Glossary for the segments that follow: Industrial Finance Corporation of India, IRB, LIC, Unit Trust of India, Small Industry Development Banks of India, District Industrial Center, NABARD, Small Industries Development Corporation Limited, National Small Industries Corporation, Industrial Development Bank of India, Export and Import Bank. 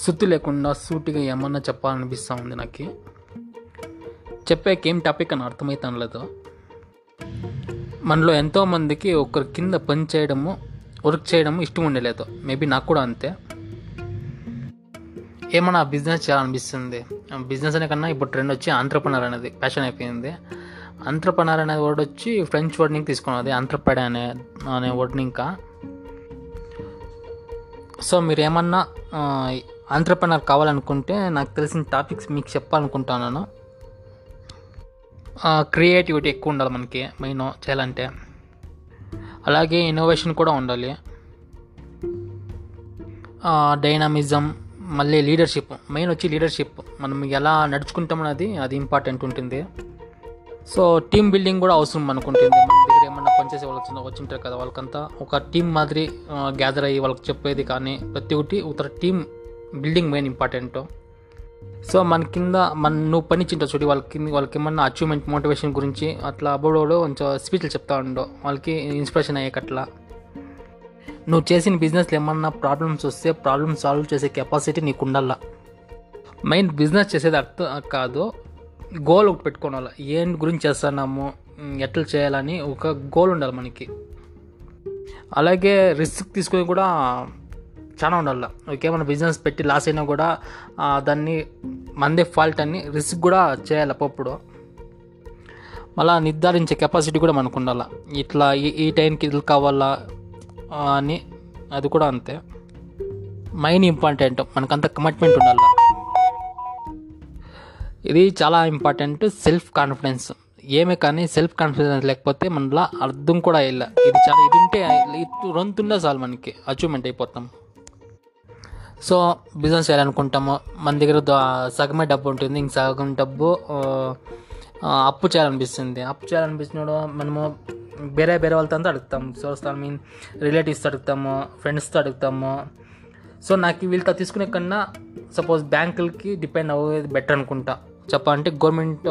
సుత్తి లేకుండా సూటిగా ఏమన్నా చెప్పాలనిపిస్తూ ఉంది నాకు. చెప్పాకేం టాపిక్ అని అర్థమవుతాను లేదో. మనలో ఎంతోమందికి ఒకరి కింద పని చేయడము, వర్క్ చేయడము ఇష్టం ఉండలేదు. మేబీ నాకు కూడా అంతే. ఏమన్నా బిజినెస్ చేయాలనిపిస్తుంది. బిజినెస్ అనే కన్నా ఇప్పుడు ట్రెండ్ వచ్చి ఆంట్రప్రెనర్ అనేది ఫ్యాషన్ అయిపోయింది. ఆంట్రప్రెనర్ అనే వర్డ్ వచ్చి ఫ్రెంచ్ వర్డ్నింగ్ తీసుకున్నది, ఆంట్రప్రెడ్ అనే వర్డ్ని. ఇంకా సో మీరు ఏమన్నా ఆంట్రప్రెనర్ కావాలనుకుంటే నాకు తెలిసిన టాపిక్స్ మీకు చెప్పాలనుకుంటున్నాను. క్రియేటివిటీ ఎక్కువ ఉండాలి మనకి మెయిన్ చేయాలంటే, అలాగే ఇన్నోవేషన్ కూడా ఉండాలి, డైనమిజం, మళ్ళీ లీడర్షిప్. మెయిన్ వచ్చి లీడర్షిప్, మనం ఎలా నడుచుకుంటామన్నది అది ఇంపార్టెంట్ ఉంటుంది. సో టీమ్ బిల్డింగ్ కూడా అవసరం అనుకుంటుంది. మన దగ్గర ఏమన్నా పనిచేసే వాళ్ళు వచ్చింటారు కదా, వాళ్ళకంతా ఒక టీం మాదిరి గ్యాదర్ అయ్యి వాళ్ళకి చెప్పేది కానీ ప్రతి ఒక్కటి ఉత్తర team building main important. So మన కింద మన నువ్వు పనిచ్చింటావు చూడి, వాళ్ళకి ఏమన్నా అచీవ్మెంట్, మోటివేషన్ గురించి అట్లా అబ్బోడో కొంచెం స్పీచ్లు చెప్తా ఉండవు, వాళ్ళకి ఇన్స్పిరేషన్ అయ్యేకట్లా. నువ్వు చేసిన బిజినెస్లో ఏమన్నా ప్రాబ్లమ్స్ వస్తే ప్రాబ్లమ్ సాల్వ్ చేసే కెపాసిటీ నీకు ఉండాలా. మెయిన్ బిజినెస్ చేసేది అర్థం కాదు, గోల్ ఒకటి పెట్టుకోవాలి. ఏం గురించి చేస్తున్నాము, ఎట్లా చేయాలని ఒక గోల్ ఉండాలి మనకి. అలాగే రిస్క్ తీసుకుని కూడా చాలా ఉండాలి. ఓకేమన్నా బిజినెస్ పెట్టి లాస్ అయినా కూడా దాన్ని మందే ఫాల్ట్ అని రిస్క్ కూడా చేయాలి అప్పుడు. మళ్ళీ నిర్ధారించే కెపాసిటీ కూడా మనకు ఉండాలి. ఇట్లా ఈ టైంకి ఇది కావాలా అని, అది కూడా అంతే. మెయిన్ ఇంపార్టెంట్ మనకంత కమిట్మెంట్ ఉండాలి, ఇది చాలా ఇంపార్టెంట్. సెల్ఫ్ కాన్ఫిడెన్స్ ఏమే కానీ సెల్ఫ్ కాన్ఫిడెన్స్ లేకపోతే మనలా అర్థం కూడా అయ్యా. ఇది చాలా ఇది ఉంటే రొంతుండే చాలు మనకి అచీవ్మెంట్ అయిపోతాం. సో బిజినెస్ చేయాలనుకుంటాము, మన దగ్గర సగమే డబ్బు ఉంటుంది, ఇంక సగం డబ్బు అప్పు చేయాలనిపిస్తుంది. అప్పు చేయాలనిపించినప్పుడు మనము వేరే వాళ్ళతో అంతా అడుగుతాము. సో ఐ మీన్ రిలేటివ్స్తో అడుగుతాము, ఫ్రెండ్స్తో అడుగుతాము. సో నాకు వీళ్ళతో తీసుకునే కన్నా సపోజ్ బ్యాంకులకి డిపెండ్ అవ్వేది బెటర్ అనుకుంటా. చెప్పాలంటే గవర్నమెంట్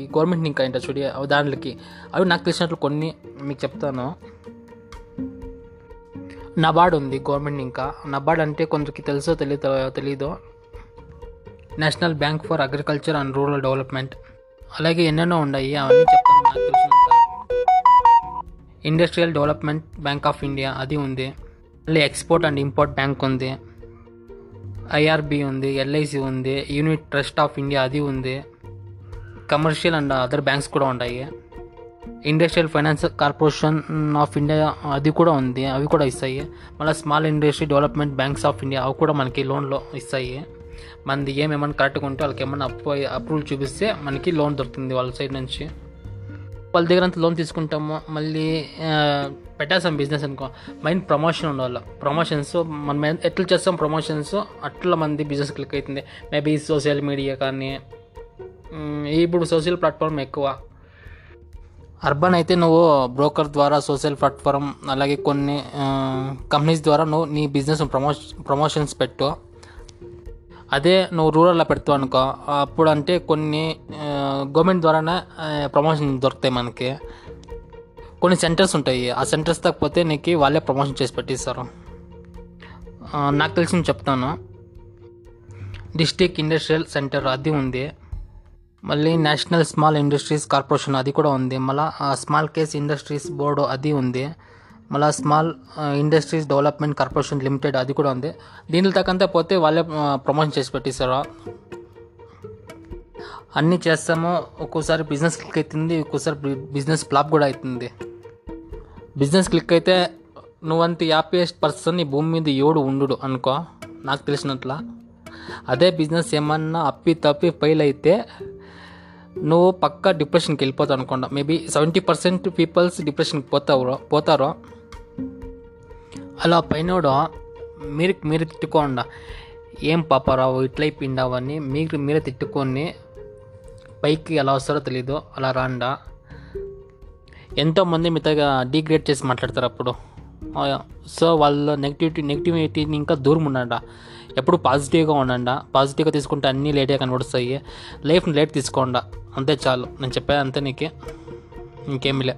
ఈ గవర్నమెంట్ ఇంకా ఏంటో చూడి దానికి, అవి నాకు తెలిసినట్లు కొన్ని మీకు చెప్తాను. నబార్డ్ ఉంది గవర్నమెంట్ ఇంకా. నబార్డ్ అంటే కొంచెంకి తెలుసో తెలీదో, national bank for agriculture and rural development. అలాగే ఎన్నెన్నో ఉన్నాయి, అవన్నీ చెప్తాను నాకు తెలిసినంత. Industrial development bank of India అది ఉంది. మళ్ళీ ఎక్స్పోర్ట్ అండ్ ఇంపోర్ట్ బ్యాంక్ ఉంది, ఐఆర్బి ఉంది, ఎల్ఐసి ఉంది, యూనిట్ ట్రస్ట్ ఆఫ్ ఇండియా అది ఉంది. కమర్షియల్ అండ్ అదర్ బ్యాంక్స్ కూడా ఉన్నాయి. Industrial finance corporation of India అది కూడా ఉంది, అవి కూడా ఇస్తాయి. మళ్ళీ small industry development banks of India అవి కూడా మనకి లోన్లో ఇస్తాయి. మనది ఏమేమన్నా కరెక్ట్గా ఉంటే వాళ్ళకి ఏమన్నా అప్రూవల్ చూపిస్తే మనకి లోన్ దొరుకుతుంది వాళ్ళ సైడ్ నుంచి. వాళ్ళ దగ్గర అంత లోన్ తీసుకుంటాము. మళ్ళీ పెట్టేస్తాం బిజినెస్ అనుకో, మెయిన్ ప్రమోషన్ ఉండాలి. ప్రమోషన్స్ మనం ఎట్లా చేస్తాం, ప్రమోషన్స్ అట్లా మంది బిజినెస్ క్లిక్ అవుతుంది. మేబీ సోషల్ మీడియా కానీ, ఇప్పుడు సోషల్ ప్లాట్ఫామ్ ఎక్కువ. అర్బన్ అయితే నువ్వు బ్రోకర్ ద్వారా, సోషల్ ప్లాట్ఫామ్, అలాగే కొన్ని కంపెనీస్ ద్వారా నువ్వు నీ బిజినెస్ ప్రమోషన్స్ పెట్టు. అదే నువ్వు రూరల్లో పెడతావు అనుకో, అప్పుడు అంటే కొన్ని గవర్నమెంట్ ద్వారానే ప్రమోషన్ దొరుకుతాయి మనకి. కొన్ని సెంటర్స్ ఉంటాయి, ఆ సెంటర్స్ తకపోతే నీకు వాళ్ళే ప్రమోషన్ చేసి పెట్టిస్తారు. నాకు తెలిసింది చెప్తాను. డిస్ట్రిక్ట్ ఇండస్ట్రియల్ సెంటర్ అది ఉంది. మళ్ళీ నేషనల్ స్మాల్ ఇండస్ట్రీస్ కార్పొరేషన్ అది కూడా ఉంది. మళ్ళీ స్మాల్ కేస్ ఇండస్ట్రీస్ బోర్డు అది ఉంది. మళ్ళీ small industries development corporation limited అది కూడా ఉంది. దీనిలో తగ్గంతా పోతే వాళ్ళే ప్రమోషన్ చేసి పెట్టిస్తారు. అన్నీ చేస్తాము. ఒక్కోసారి బిజినెస్ క్లిక్ అవుతుంది, ఒక్కోసారి బిజినెస్ ఫ్లాప్ కూడా అవుతుంది. బిజినెస్ క్లిక్ అయితే నువ్వంత హ్యాపీయెస్ట్ పర్సన్ ఈ భూమి మీద ఏడు ఉండు అనుకో నాకు తెలిసినట్లా. అదే బిజినెస్ ఏమన్నా అప్పి తప్పి ఫెయిల్ అయితే నువ్వు పక్కా డిప్రెషన్కి వెళ్ళిపోతావు అనుకోండి. మేబీ 70% పీపుల్స్ డిప్రెషన్కి పోతారు. అలా పైనోడో మీరు తిట్టుకోండా, ఏం పాపరావు ఇట్లయిపోయిండావని మీరు మీరే తిట్టుకొని పైకి ఎలా వస్తారో తెలీదు, అలా రాండా. ఎంతోమంది మిగతా డిగ్రేడ్ చేసి మాట్లాడతారు అప్పుడు. సో వాళ్ళ నెగిటివిటీని ఇంకా దూరం ఉండండి. ఎప్పుడు పాజిటివ్గా ఉండండి. పాజిటివ్గా తీసుకుంటే అన్నీ లేట్గా కనబడుస్తాయి. లైఫ్ని లేట్ తీసుకోండా, అంతే చాలు. నేను చెప్పేది అంతే, నీకే ఇంకేమిలే.